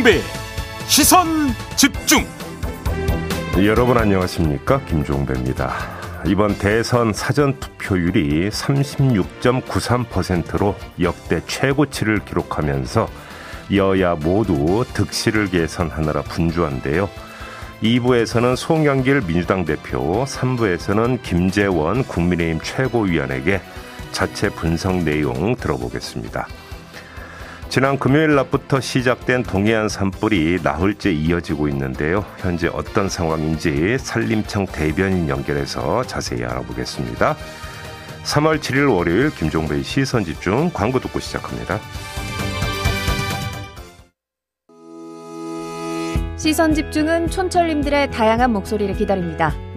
김종배 시선 집중. 여러분 안녕하십니까? 김종배입니다. 이번 대선 사전 투표율이 36.93%로 역대 최고치를 기록하면서 여야 모두 득실을 계산하느라 분주한데요. 2부에서는 송영길 민주당 대표, 3부에서는 김재원 국민의힘 최고위원에게 자체 분석 내용 들어보겠습니다. 지난 금요일 낮부터 시작된 동해안 산불이 나흘째 이어지고 있는데요. 현재 어떤 상황인지 산림청 대변인 연결해서 자세히 알아보겠습니다. 3월 7일 월요일 김종배의 시선집중 광고 듣고 시작합니다. 시선집중은 촌철님들의 다양한 목소리를 기다립니다.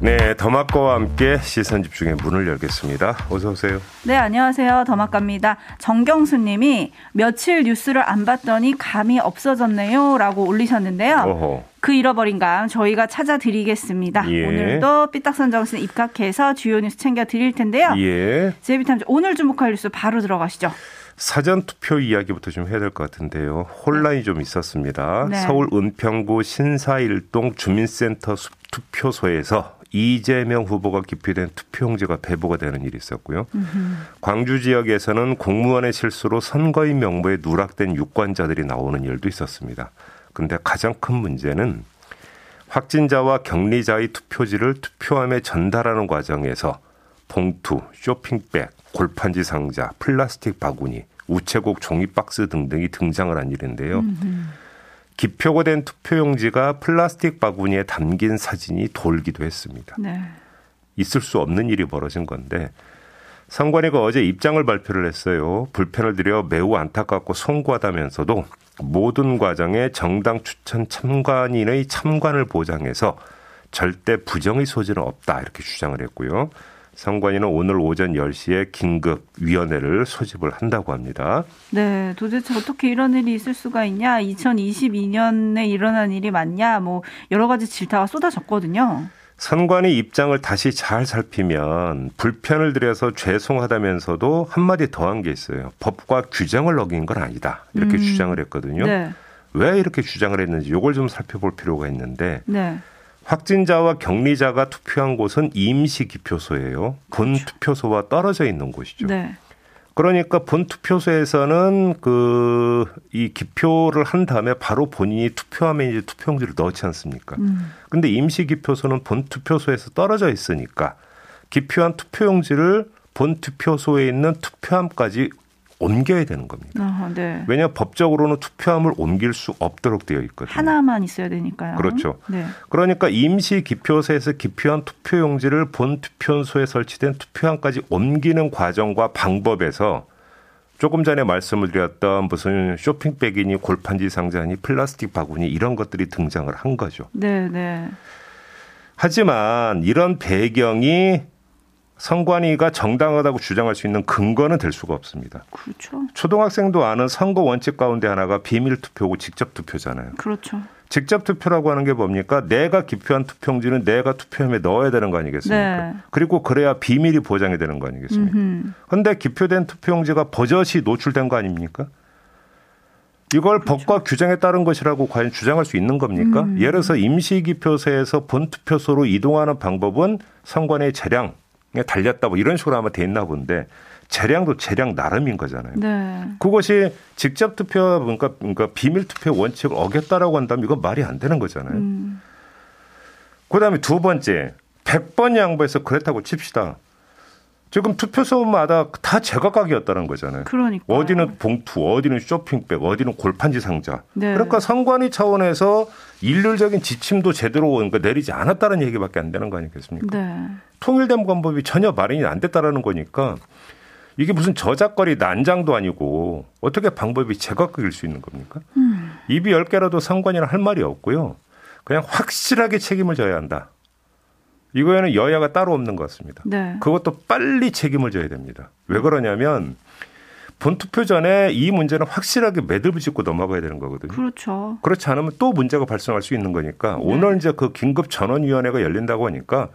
네, 더마과와 함께 시선집중의 문을 열겠습니다. 어서 오세요. 네, 안녕하세요. 더마과입니다. 정경수 님이 며칠 뉴스를 안 봤더니 감이 없어졌네요 라고 올리셨는데요. 어허. 그 잃어버린 감 저희가 찾아드리겠습니다. 예. 오늘도 삐딱선정신 입각해서 주요 뉴스 챙겨드릴 텐데요. 예. JB타임즈 오늘 주목할 뉴스 바로 들어가시죠. 사전투표 이야기부터 좀 해야 될 것 같은데요. 혼란이 좀 있었습니다. 네. 서울 은평구 신사일동 주민센터 투표소에서 이재명 후보가 기피된 투표용지가 배부가 되는 일이 있었고요. 광주 지역에서는 공무원의 실수로 선거인 명부에 누락된 유권자들이 나오는 일도 있었습니다. 그런데 가장 큰 문제는 확진자와 격리자의 투표지를 투표함에 전달하는 과정에서 봉투, 쇼핑백, 골판지 상자, 플라스틱 바구니, 우체국 종이박스 등등이 등장을 한 일인데요. 기표가 된 투표용지가 플라스틱 바구니에 담긴 사진이 돌기도 했습니다. 네. 있을 수 없는 일이 벌어진 건데 선관위가 어제 입장을 발표를 했어요. 불편을 드려 매우 안타깝고 송구하다면서도 모든 과정에 정당 추천 참관인의 참관을 보장해서 절대 부정의 소지는 없다 이렇게 주장을 했고요. 선관위는 오늘 오전 10시에 긴급위원회를 소집을 한다고 합니다. 네, 도대체 어떻게 이런 일이 있을 수가 있냐, 2022년에 일어난 일이 맞냐, 뭐 여러 가지 질타가 쏟아졌거든요. 선관위 입장을 다시 잘 살피면 불편을 드려서 죄송하다면서도 한마디 더 한 게 있어요. 법과 규정을 어긴 건 아니다 이렇게 주장을 했거든요. 네. 왜 이렇게 주장을 했는지 이걸 좀 살펴볼 필요가 있는데 네. 확진자와 격리자가 투표한 곳은 임시 기표소예요. 본 그렇죠. 투표소와 떨어져 있는 곳이죠. 네. 그러니까 본 투표소에서는 이 기표를 한 다음에 바로 본인이 투표함에 이제 투표용지를 넣지 않습니까? 근데 임시 기표소는 본 투표소에서 떨어져 있으니까 기표한 투표용지를 본 투표소에 있는 투표함까지 옮겨야 되는 겁니다. 네. 왜냐 법적으로는 투표함을 옮길 수 없도록 되어 있거든요. 하나만 있어야 되니까요. 그렇죠. 네. 그러니까 임시 기표소에서 기표한 투표용지를 본 투표소에 설치된 투표함까지 옮기는 과정과 방법에서 조금 전에 말씀을 드렸던 무슨 쇼핑백이니 골판지 상자니 플라스틱 바구니 이런 것들이 등장을 한 거죠. 네, 네. 하지만 이런 배경이 선관위가 정당하다고 주장할 수 있는 근거는 될 수가 없습니다. 그렇죠. 초등학생도 아는 선거 원칙 가운데 하나가 비밀투표고 직접 투표잖아요. 그렇죠. 직접 투표라고 하는 게 뭡니까? 내가 기표한 투표용지는 내가 투표함에 넣어야 되는 거 아니겠습니까? 네. 그리고 그래야 비밀이 보장이 되는 거 아니겠습니까? 그런데 기표된 투표용지가 버젓이 노출된 거 아닙니까? 이걸 그렇죠. 법과 규정에 따른 것이라고 과연 주장할 수 있는 겁니까? 예를 들어서 임시기표소에서 본투표소로 이동하는 방법은 선관위의 재량 달렸다 뭐 이런 식으로 아마 돼 있나 본데 재량도 재량 나름인 거잖아요. 네. 그것이 직접 투표 그러니까 비밀 투표 원칙을 어겼다라고 한다면 이건 말이 안 되는 거잖아요. 그다음에 두 번째 100번 양보해서 그랬다고 칩시다. 지금 투표소마다 다 제각각이었다는 거잖아요. 그러니까 어디는 봉투, 어디는 쇼핑백, 어디는 골판지 상자. 네. 그러니까 선관위 차원에서 일률적인 지침도 제대로 그러니까 내리지 않았다는 얘기밖에 안 되는 거 아니겠습니까? 네. 통일된 방법이 전혀 마련이 안 됐다라는 거니까 이게 무슨 저작거리 난장도 아니고 어떻게 방법이 제각각일 수 있는 겁니까? 입이 10개라도 상관이나 할 말이 없고요. 그냥 확실하게 책임을 져야 한다. 이거에는 여야가 따로 없는 것 같습니다. 네. 그것도 빨리 책임을 져야 됩니다. 왜 그러냐면 본투표 전에 이 문제는 확실하게 매듭을 짚고 넘어가야 되는 거거든요. 그렇죠. 그렇지 않으면 또 문제가 발생할 수 있는 거니까 네. 오늘 이제 그 긴급 전원위원회가 열린다고 하니까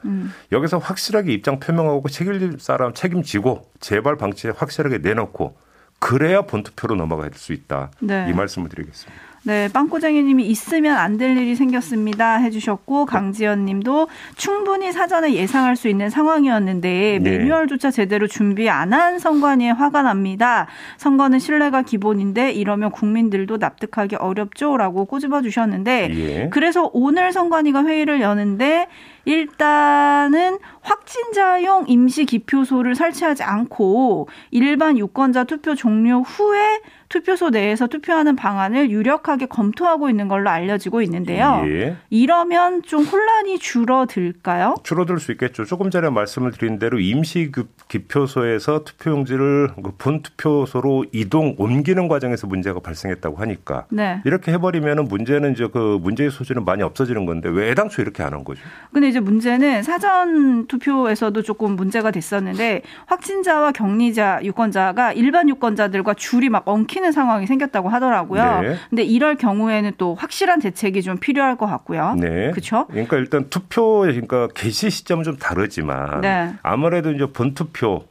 여기서 확실하게 입장 표명하고 책임질 사람 책임지고 재발 방지에 확실하게 내놓고 그래야 본투표로 넘어갈 수 있다. 네. 이 말씀을 드리겠습니다. 네, 빵꾸쟁이님이 있으면 안 될 일이 생겼습니다 해주셨고 강지연님도 충분히 사전에 예상할 수 있는 상황이었는데 매뉴얼조차 제대로 준비 안 한 선관위에 화가 납니다. 선거는 신뢰가 기본인데 이러면 국민들도 납득하기 어렵죠라고 꼬집어 주셨는데 예. 그래서 오늘 선관위가 회의를 여는데 일단은 확진자용 임시기표소를 설치하지 않고 일반 유권자 투표 종료 후에 투표소 내에서 투표하는 방안을 유력하게 검토하고 있는 걸로 알려지고 있는데요. 예. 이러면 좀 혼란이 줄어들까요? 줄어들 수 있겠죠. 조금 전에 말씀을 드린 대로 임시기표소에서 투표용지를 본투표소로 이동 옮기는 과정에서 문제가 발생했다고 하니까 네. 이렇게 해버리면 문제는 이제 그 문제의 소지는 많이 없어지는 건데 왜 애당초 이렇게 안 한 거죠? 근데 이제 문제는 사전 투표에서도 조금 문제가 됐었는데 확진자와 격리자 유권자가 일반 유권자들과 줄이 막 엉키는 상황이 생겼다고 하더라고요. 네. 근데 이럴 경우에는 또 확실한 대책이 좀 필요할 것 같고요. 네. 그렇죠? 그러니까 일단 투표 그러니까 개시 시점은 좀 다르지만 네. 아무래도 이제 본투표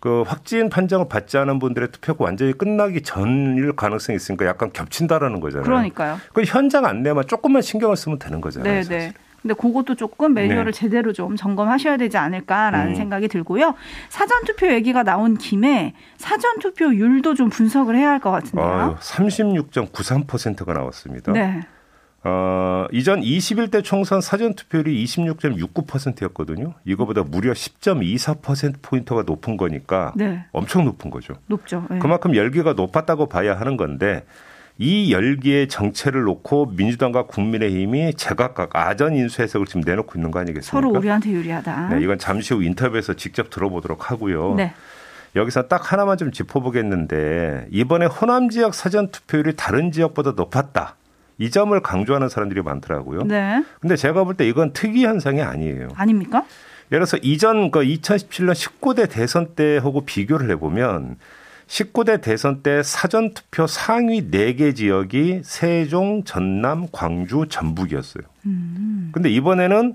그 확진 판정을 받지 않은 분들의 투표가 완전히 끝나기 전일 가능성이 있으니까 약간 겹친다라는 거잖아요. 그러니까요. 그 현장 안내만 조금만 신경을 쓰면 되는 거잖아요. 네, 네. 근데 그것도 조금 매뉴얼을 네. 제대로 좀 점검하셔야 되지 않을까라는 생각이 들고요. 사전투표 얘기가 나온 김에 사전투표율도 좀 분석을 해야 할 것 같은데요. 36.93%가 나왔습니다. 네. 이전 21대 총선 사전투표율이 26.69%였거든요. 이거보다 무려 10.24%포인트가 높은 거니까 네. 엄청 높은 거죠. 높죠. 네. 그만큼 열기가 높았다고 봐야 하는 건데 이 열기의 정체를 놓고 민주당과 국민의힘이 제각각 아전 인수 해석을 지금 내놓고 있는 거 아니겠습니까? 서로 우리한테 유리하다. 네, 이건 잠시 후 인터뷰에서 직접 들어보도록 하고요. 네. 여기서 딱 하나만 좀 짚어보겠는데 이번에 호남 지역 사전투표율이 다른 지역보다 높았다. 이 점을 강조하는 사람들이 많더라고요. 네. 근데 제가 볼 때 이건 특이 현상이 아니에요. 아닙니까? 예를 들어서 이전 그 2017년 19대 대선 때하고 비교를 해보면 19대 대선 때 사전투표 상위 4개 지역이 세종, 전남, 광주, 전북이었어요. 근데 이번에는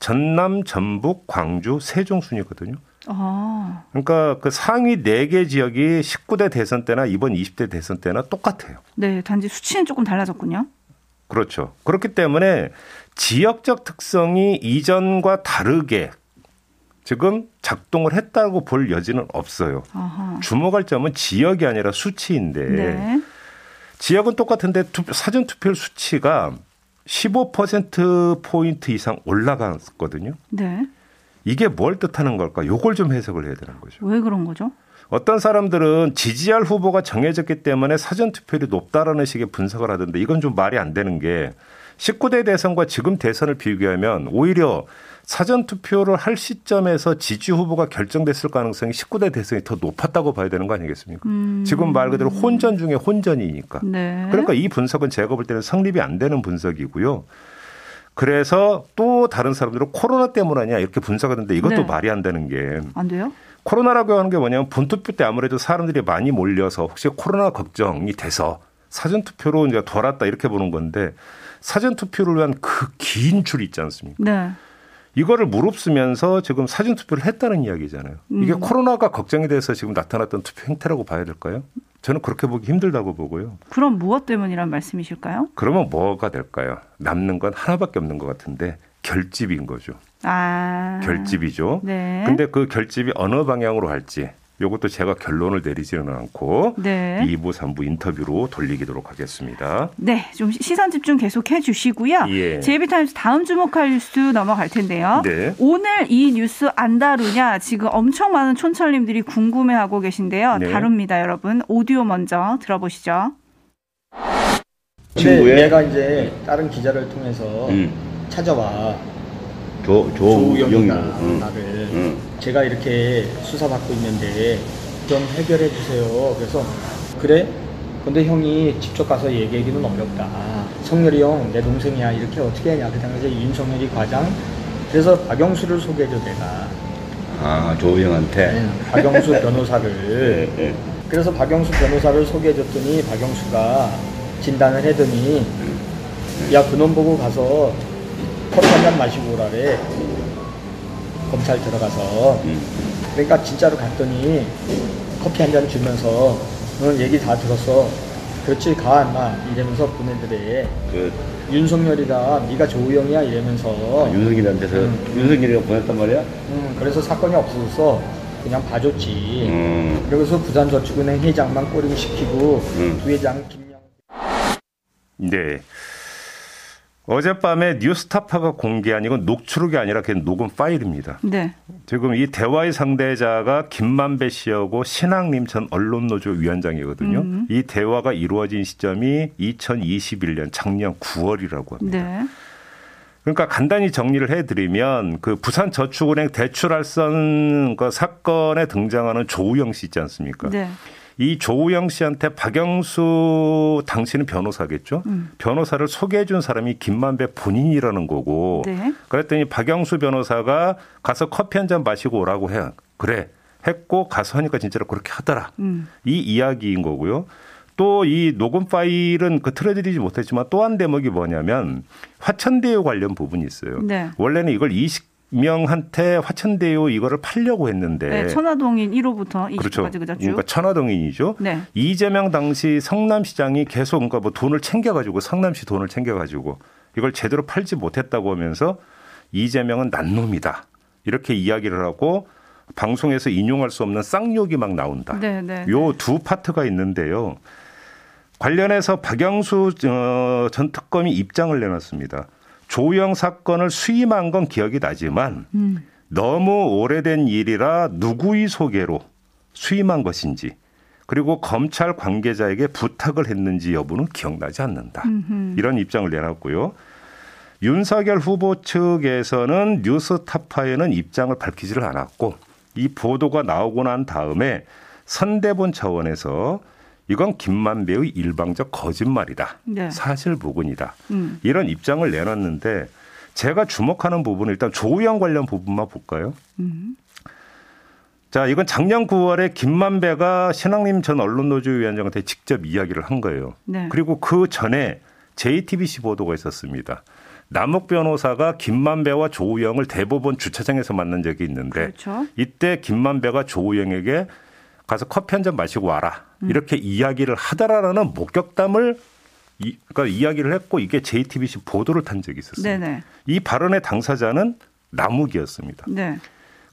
전남, 전북, 광주, 세종 순이거든요. 아. 그러니까 그 상위 4개 지역이 19대 대선 때나 이번 20대 대선 때나 똑같아요. 네, 단지 수치는 조금 달라졌군요. 그렇죠. 그렇기 때문에 지역적 특성이 이전과 다르게 지금 작동을 했다고 볼 여지는 없어요. 아하. 주목할 점은 지역이 아니라 수치인데 네. 지역은 똑같은데 사전투표 수치가 15%포인트 이상 올라갔거든요. 네. 이게 뭘 뜻하는 걸까? 이걸 좀 해석을 해야 되는 거죠. 왜 그런 거죠? 어떤 사람들은 지지할 후보가 정해졌기 때문에 사전투표율이 높다라는 식의 분석을 하던데 이건 좀 말이 안 되는 게 19대 대선과 지금 대선을 비교하면 오히려 사전투표를 할 시점에서 지지 후보가 결정됐을 가능성이 19대 대선이 더 높았다고 봐야 되는 거 아니겠습니까? 지금 말 그대로 혼전 중에 혼전이니까. 네. 그러니까 이 분석은 제가 볼 때는 성립이 안 되는 분석이고요. 그래서 또 다른 사람들은 코로나 때문 아니야 이렇게 분석하는데 이것도 네. 말이 안 되는 게. 안 돼요? 코로나라고 하는 게 뭐냐면 본투표 때 아무래도 사람들이 많이 몰려서 혹시 코로나 걱정이 돼서 사전투표로 이제 돌았다 이렇게 보는 건데 사전투표를 위한 그 긴 줄 있지 않습니까? 네. 이거를 무릅쓰면서 지금 사전투표를 했다는 이야기잖아요. 이게 코로나가 걱정이 돼서 지금 나타났던 투표 행태라고 봐야 될까요? 저는 그렇게 보기 힘들다고 보고요. 그럼 무엇 때문이란 말씀이실까요? 그러면 뭐가 될까요? 남는 건 하나밖에 없는 것 같은데 결집인 거죠. 아. 결집이죠. 네. 근데 그 결집이 어느 방향으로 할지 이것도 제가 결론을 내리지는 않고 네. 2부, 3부 인터뷰로 돌리도록 하겠습니다. 네. 좀 시선 집중 계속해 주시고요. 예. JB타임즈 다음 주목할 뉴스 넘어갈 텐데요. 네. 오늘 이 뉴스 안 다루냐 지금 엄청 많은 촌철님들이 궁금해하고 계신데요. 네. 다룹니다. 여러분. 오디오 먼저 들어보시죠. 친구야? 내가 이제 다른 기자를 통해서 찾아와. 조우영이다 나를 제가 이렇게 수사받고 있는데 좀 해결해 주세요. 그래서 그래? 근데 형이 직접 가서 얘기하기는 어렵다. 성렬이 형, 내 동생이야. 이렇게 어떻게 하냐. 그 당시에 윤석열이 과장. 그래서 박영수를 소개해줘, 내가. 조우영한테? 네, 박영수 변호사를. 네, 네. 그래서 박영수 변호사를 소개해줬더니 박영수가 진단을 해더니 야, 그놈 보고 가서 커피 한잔 마시고 오라래. 검찰 들어가서. 그러니까 진짜로 갔더니 커피 한잔 주면서 너는 얘기 다 들었어. 그렇지, 가, 인마. 이러면서 보내더래. 윤석열이가 네가 조우영이야 이러면서. 윤석열한테서 윤석열이가 보냈단 말이야? 그래서 사건이 없어서 그냥 봐줬지. 그래서 부산저축은행 회장만 꼬리고 시키고 부회장 김영. 네. 어젯밤에 뉴스타파가 공개한 이건 녹취록이 아니라 그냥 녹음 파일입니다. 네. 지금 이 대화의 상대자가 김만배 씨하고 신학림 전 언론노조 위원장이거든요. 이 대화가 이루어진 시점이 2021년 작년 9월이라고 합니다. 네. 그러니까 간단히 정리를 해드리면 그 부산저축은행 대출알선 그 사건에 등장하는 조우영 씨 있지 않습니까? 네. 이 조우영 씨한테 박영수 당신은 변호사겠죠? 변호사를 소개해 준 사람이 김만배 본인이라는 거고. 네. 그랬더니 박영수 변호사가 가서 커피 한잔 마시고 오라고 해. 그래. 했고 가서 하니까 진짜로 그렇게 하더라. 이 이야기인 거고요. 또 이 녹음 파일은 그 틀어드리지 못했지만 또 한 대목이 뭐냐면 화천대유 관련 부분이 있어요. 네. 원래는 이걸 20명한테 화천대유 이거를 팔려고 했는데. 네, 천화동인 1호부터 20호까지 그렇죠. 그러니까 천화동인이죠. 네. 이재명 당시 성남시장이 계속 그러니까 뭐 돈을 챙겨가지고 성남시 돈을 챙겨가지고 이걸 제대로 팔지 못했다고 하면서 이재명은 난놈이다 이렇게 이야기를 하고 방송에서 인용할 수 없는 쌍욕이 막 나온다. 네, 네. 요 두 파트가 있는데요. 관련해서 박영수 전 특검이 입장을 내놨습니다. 조우영 사건을 수임한 건 기억이 나지만 너무 오래된 일이라 누구의 소개로 수임한 것인지 그리고 검찰 관계자에게 부탁을 했는지 여부는 기억나지 않는다. 이런 입장을 내놨고요. 윤석열 후보 측에서는 뉴스타파에는 입장을 밝히지를 않았고 이 보도가 나오고 난 다음에 선대본 차원에서 이건 김만배의 일방적 거짓말이다. 네. 사실부근이다. 이런 입장을 내놨는데 제가 주목하는 부분은 일단 조우영 관련 부분만 볼까요? 자, 이건 작년 9월에 김만배가 신학림 전 언론노조위원장한테 직접 이야기를 한 거예요. 네. 그리고 그 전에 JTBC 보도가 있었습니다. 남욱 변호사가 김만배와 조우영을 대법원 주차장에서 만난 적이 있는데 그렇죠. 이때 김만배가 조우영에게 가서 커피 한잔 마시고 와라. 이렇게 이야기를 하더라라는 목격담을 그러니까 이야기를 했고 이게 JTBC 보도를 탄 적이 있었습니다. 네네. 이 발언의 당사자는 남욱이었습니다. 네.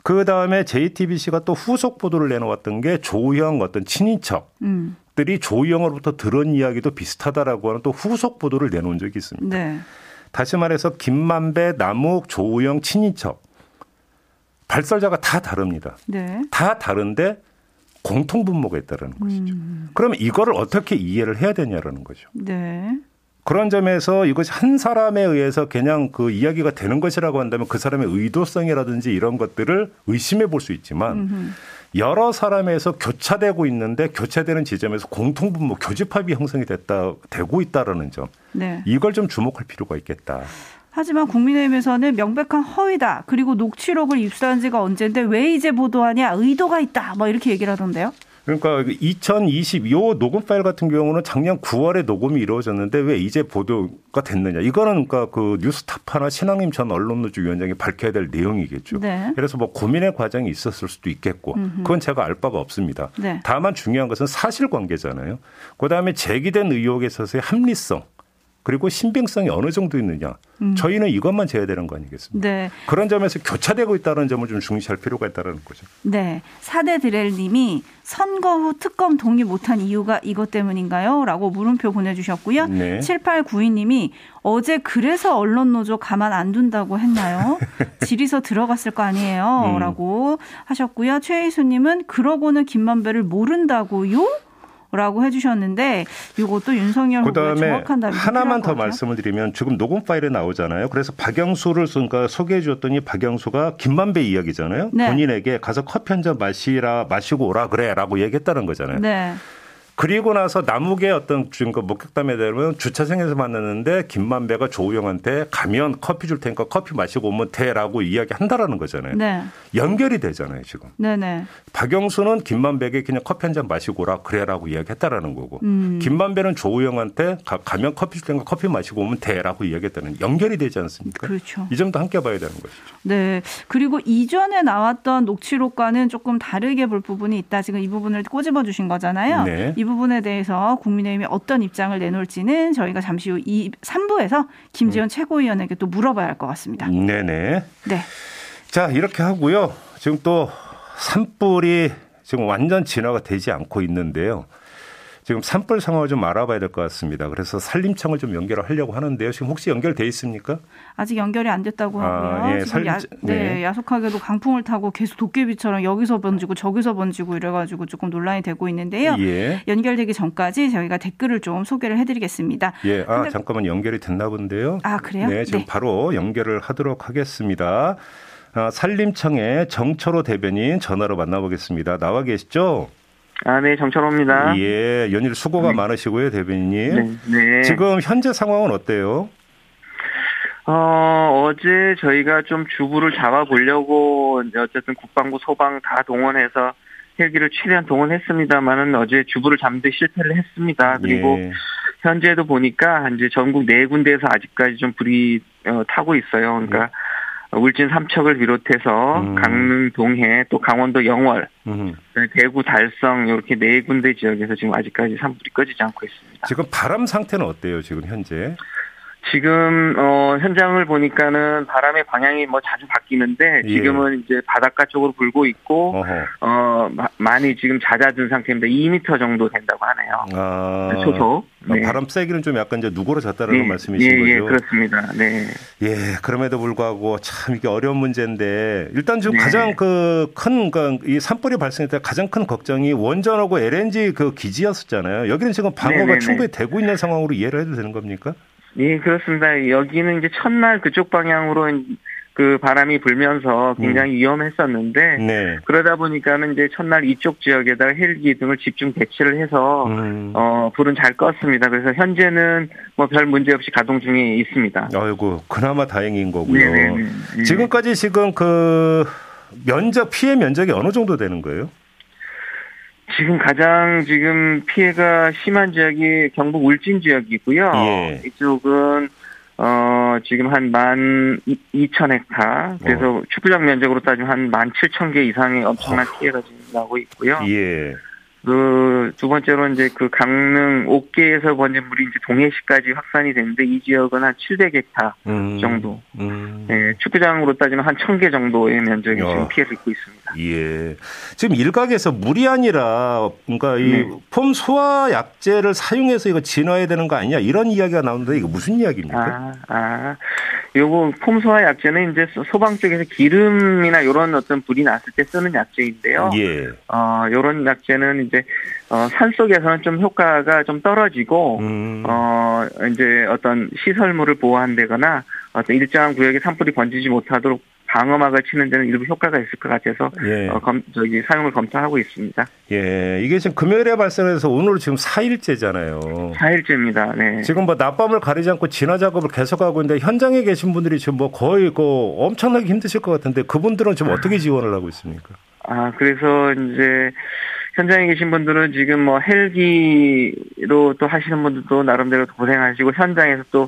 그다음에 JTBC가 또 후속 보도를 내놓았던 게 조우영 어떤 친인척들이 조우영으로부터 들은 이야기도 비슷하다라고 하는 또 후속 보도를 내놓은 적이 있습니다. 네. 다시 말해서 김만배, 남욱, 조우영, 친인척 발설자가 다 다릅니다. 네. 다 다른데 공통분모가 있다는 것이죠. 그러면 이거를 어떻게 이해를 해야 되냐라는 거죠. 네. 그런 점에서 이것이 한 사람에 의해서 그냥 그 이야기가 되는 것이라고 한다면 그 사람의 의도성이라든지 이런 것들을 의심해 볼 수 있지만 여러 사람에서 교차되고 있는데 교차되는 지점에서 공통분모, 교집합이 형성이 되고 있다는 점. 네. 이걸 좀 주목할 필요가 있겠다. 하지만 국민의힘에서는 명백한 허위다. 그리고 녹취록을 입수한 지가 언젠데 왜 이제 보도하냐. 의도가 있다. 뭐 이렇게 얘기를 하던데요. 그러니까 2020 요 녹음 파일 같은 경우는 작년 9월에 녹음이 이루어졌는데 왜 이제 보도가 됐느냐. 이거는 그러니까 그 뉴스타파나 신학림 전 언론노조 위원장이 밝혀야 될 내용이겠죠. 네. 그래서 뭐 고민의 과정이 있었을 수도 있겠고 그건 제가 알 바가 없습니다. 네. 다만 중요한 것은 사실관계잖아요. 그다음에 제기된 의혹에 있어서의 합리성. 그리고 신빙성이 어느 정도 있느냐. 저희는 이것만 재야 되는 거 아니겠습니까? 네. 그런 점에서 교차되고 있다는 점을 좀 중시할 필요가 있다는 거죠. 네. 4대 드렐님이 선거 후 특검 동의 못한 이유가 이것 때문인가요? 라고 물음표 보내주셨고요. 네. 7892님이 어제 그래서 언론노조 가만 안 둔다고 했나요? 질의서 들어갔을 거 아니에요? 라고 하셨고요. 최혜수님은 그러고는 김만배를 모른다고요? 라고 해주셨는데 이것도 윤석열 후보의 정확한 답이 하나만 더 말씀을 드리면 지금 녹음 파일에 나오잖아요. 그래서 박영수를 그러니까 소개해 주었더니 박영수가 김만배 이야기잖아요. 네. 본인에게 가서 커피 한잔 마시고 오라 그래 라고 얘기했다는 거잖아요. 네. 그리고 나서 남욱의 어떤 증거 목격담에 대하면 주차장에서 만났는데 김만배가 조우영한테 가면 커피 줄 테니까 커피 마시고 오면 돼라고 이야기한다라는 거잖아요. 네. 연결이 되잖아요 지금. 네네. 박영수는 김만배에게 그냥 커피 한 잔 마시고 오라 그래라고 이야기했다라는 거고 김만배는 조우영한테 가면 커피 줄 테니까 커피 마시고 오면 돼라고 이야기했다는 연결이 되지 않습니까? 그렇죠. 이 점도 함께 봐야 되는 것이죠. 네. 그리고 이전에 나왔던 녹취록과는 조금 다르게 볼 부분이 있다. 지금 이 부분을 꼬집어 주신 거잖아요. 네. 이 부분에 대해서 국민의힘이 어떤 입장을 내놓을지는 저희가 잠시 후 3부에서 김재원 최고위원에게 또 물어봐야 할 것 같습니다. 네네. 네. 자, 이렇게 하고요. 지금 또 산불이 지금 완전 진화가 되지 않고 있는데요. 지금 산불 상황을 좀 알아봐야 될 것 같습니다. 그래서 산림청을 좀 연결하려고 하는데요. 지금 혹시 연결돼 있습니까? 아직 연결이 안 됐다고 하고요. 예, 지금 야속하게도 강풍을 타고 계속 도깨비처럼 여기서 번지고 저기서 번지고 이래가지고 조금 논란이 되고 있는데요. 예. 연결되기 전까지 저희가 댓글을 좀 소개를 해드리겠습니다. 예, 잠깐만 연결이 됐나 본데요. 아, 그래요? 네, 지금 바로 연결을 하도록 하겠습니다. 산림청의 정철호 대변인 전화로 만나보겠습니다. 나와 계시죠? 아, 네, 정철호입니다. 예, 연일 수고가 많으시고요, 대변인님. 네. 지금 현재 상황은 어때요? 어제 저희가 좀 주부를 잡아보려고 어쨌든 국방부, 소방 다 동원해서 헬기를 최대한 동원했습니다만은 어제 주부를 잡는데 실패를 했습니다. 그리고 예. 현재도 보니까 이제 전국 네 군데에서 아직까지 좀 불이 타고 있어요. 그러니까. 울진 삼척을 비롯해서 강릉 동해 또 강원도 영월 대구 달성 이렇게 네 군데 지역에서 지금 아직까지 산불이 꺼지지 않고 있습니다. 지금 바람 상태는 어때요? 지금 현재? 지금 현장을 보니까는 바람의 방향이 뭐 자주 바뀌는데 지금은 예. 이제 바닷가 쪽으로 불고 있고 많이 지금 잦아든 상태입니다. 2m 정도 된다고 하네요. 아. 초속. 네. 바람 세기는 좀 약간 이제 누그러졌다라는 네. 말씀이신 거죠? 예, 그렇습니다. 네. 예, 그럼에도 불구하고 참 이게 어려운 문제인데 일단 지금 네. 가장 이 산불이 발생했을 때 가장 큰 걱정이 원전하고 LNG 그 기지였었잖아요. 여기는 지금 방어가 네네네. 충분히 되고 있는 상황으로 이해를 해도 되는 겁니까? 예, 그렇습니다. 여기는 이제 첫날 그쪽 방향으로 그 바람이 불면서 굉장히 위험했었는데 네. 그러다 보니까는 이제 첫날 이쪽 지역에다가 헬기 등을 집중 배치를 해서 불은 잘 껐습니다. 그래서 현재는 뭐 별 문제 없이 가동 중에 있습니다. 아이고, 그나마 다행인 거고요. 네네네. 지금까지 지금 그 피해 면적이 어느 정도 되는 거예요? 지금 가장 지금 피해가 심한 지역이 경북 울진 지역이고요. 예. 이쪽은 지금 한 12,000헥타. 그래서 축구장 면적으로 따지면 한 17,000개 이상의 엄청난 피해가 지금 나고 있고요. 예. 그 두 번째로 이제 그 강릉 옥계에서 번진 물이 이제 동해시까지 확산이 됐는데 이 지역은 한 700헥타 정도. 예, 축구장으로 따지면 한 1,000개 정도의 면적이 지금 피해를 입고 있습니다. 예. 지금 일각에서 물이 아니라 그러니까 이 폼 소화 약제를 사용해서 이거 진화해야 되는 거 아니냐 이런 이야기가 나오는데 이거 무슨 이야기입니까? 요거 폼 소화 약제는 이제 소방 쪽에서 기름이나 이런 어떤 불이 났을 때 쓰는 약제인데요. 예. 요런 약제는 이제 산 속에서는 좀 효과가 좀 떨어지고 이제 어떤 시설물을 보호한다거나 어떤 일정한 구역에 산불이 번지지 못하도록 방어막을 치는 데는 일부 효과가 있을 것 같아서 예. 사용을 검토하고 있습니다. 예, 이게 지금 금요일에 발생해서 오늘 지금 4일째잖아요. 4일째입니다. 네. 지금 뭐 낮밤을 가리지 않고 진화 작업을 계속하고 있는데 현장에 계신 분들이 지금 뭐 거의 엄청나게 힘드실 것 같은데 그분들은 지금 어떻게 지원을 하고 있습니까? 그래서 이제 현장에 계신 분들은 지금 뭐 헬기로 또 하시는 분들도 나름대로 고생하시고 현장에서 또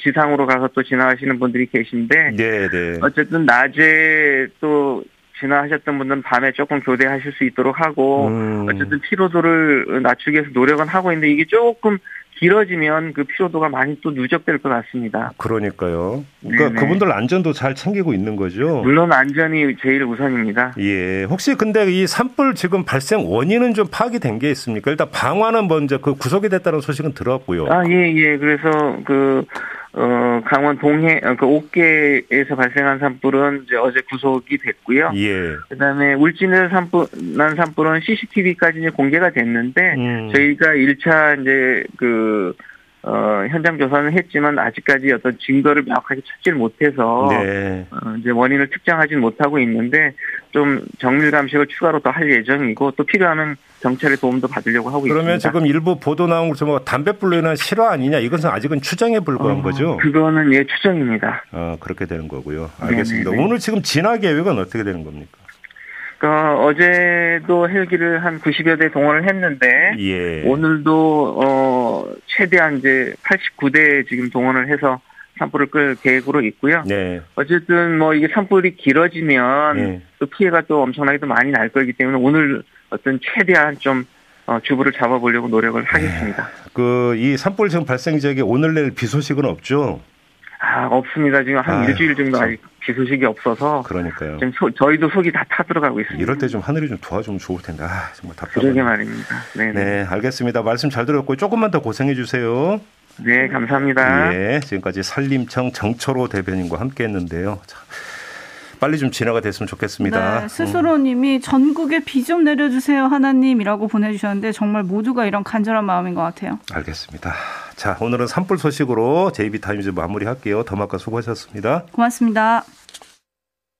지상으로 가서 또 진화하시는 분들이 계신데 네네. 어쨌든 낮에 또 진화하셨던 분들은 밤에 조금 교대하실 수 있도록 하고 어쨌든 피로도를 낮추기 위해서 노력은 하고 있는데 이게 조금 길어지면 그 피로도가 많이 또 누적될 것 같습니다. 그러니까요. 그러니까 네네. 그분들 안전도 잘 챙기고 있는 거죠? 물론 안전이 제일 우선입니다. 예. 혹시 근데 이 산불 지금 발생 원인은 좀 파악이 된 게 있습니까? 일단 방화는 먼저 구속이 됐다는 소식은 들었고요. 예. 그래서 강원 동해 옥계에서 발생한 산불은 이제 어제 구속이 됐고요. 예. 그다음에 울진에서 난 산불은 CCTV까지 이제 공개가 됐는데 저희가 1차 이제 현장 조사는 했지만 아직까지 어떤 증거를 명확하게 찾지를 못해서 네. 이제 원인을 특정하지는 못하고 있는데 좀 정밀 감식을 추가로 더 할 예정이고 또 필요하면 경찰의 도움도 받으려고 하고 그러면 있습니다. 그러면 지금 일부 보도 나온 것처럼 뭐 담배불로 인한 실화 아니냐 이것은 아직은 추정에 불과한 거죠? 그거는 예 추정입니다. 그렇게 되는 거고요. 알겠습니다. 네네네. 오늘 지금 진화 계획은 어떻게 되는 겁니까? 그러니까 어제도 헬기를 한 90여 대 동원을 했는데 예. 오늘도 최대한 이제 89대 지금 동원을 해서 산불을 끌 계획으로 있고요. 네. 어쨌든 뭐 이게 산불이 길어지면 네. 또 피해가 또 엄청나게 또 많이 날 거기 때문에 오늘 어떤 최대한 좀 주부를 잡아보려고 노력을 하겠습니다. 네. 그 이 산불 지금 발생 지역에 오늘 내일 비 소식은 없죠? 없습니다. 지금 한 일주일 정도 아직 비 소식이 없어서. 그러니까요. 지금 저희도 속이 다 타들어가고 있습니다. 이럴 때 좀 하늘이 좀 도와주면 좋을 텐데. 정말 답답하네. 그러게 말입니다. 네네. 네, 알겠습니다. 말씀 잘 들었고 조금만 더 고생해 주세요. 네, 감사합니다. 예, 지금까지 산림청 정철호 대변인과 함께했는데요. 자, 빨리 좀 진화가 됐으면 좋겠습니다. 네, 스스로님이 전국에 비 좀 내려주세요 하나님이라고 보내주셨는데 정말 모두가 이런 간절한 마음인 것 같아요. 알겠습니다. 자, 오늘은 산불 소식으로 JB타임즈 마무리할게요. 더마카 수고하셨습니다. 고맙습니다.